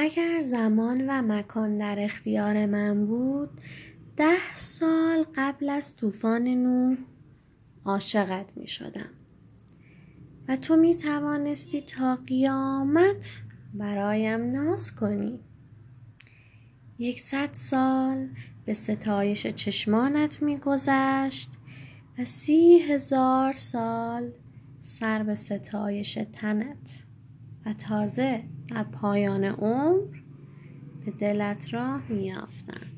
اگر زمان و مکان در اختیار من بود، 10 سال قبل از طوفان نوح عاشقت می شدم و تو می توانستی تا قیامت برایم ناز کنی. 100 سال به ستایش چشمانت می گذشت و 30,000 سال سر به ستایش تنت، و تازه در پایان عمر به دلت راه می‌یافتم.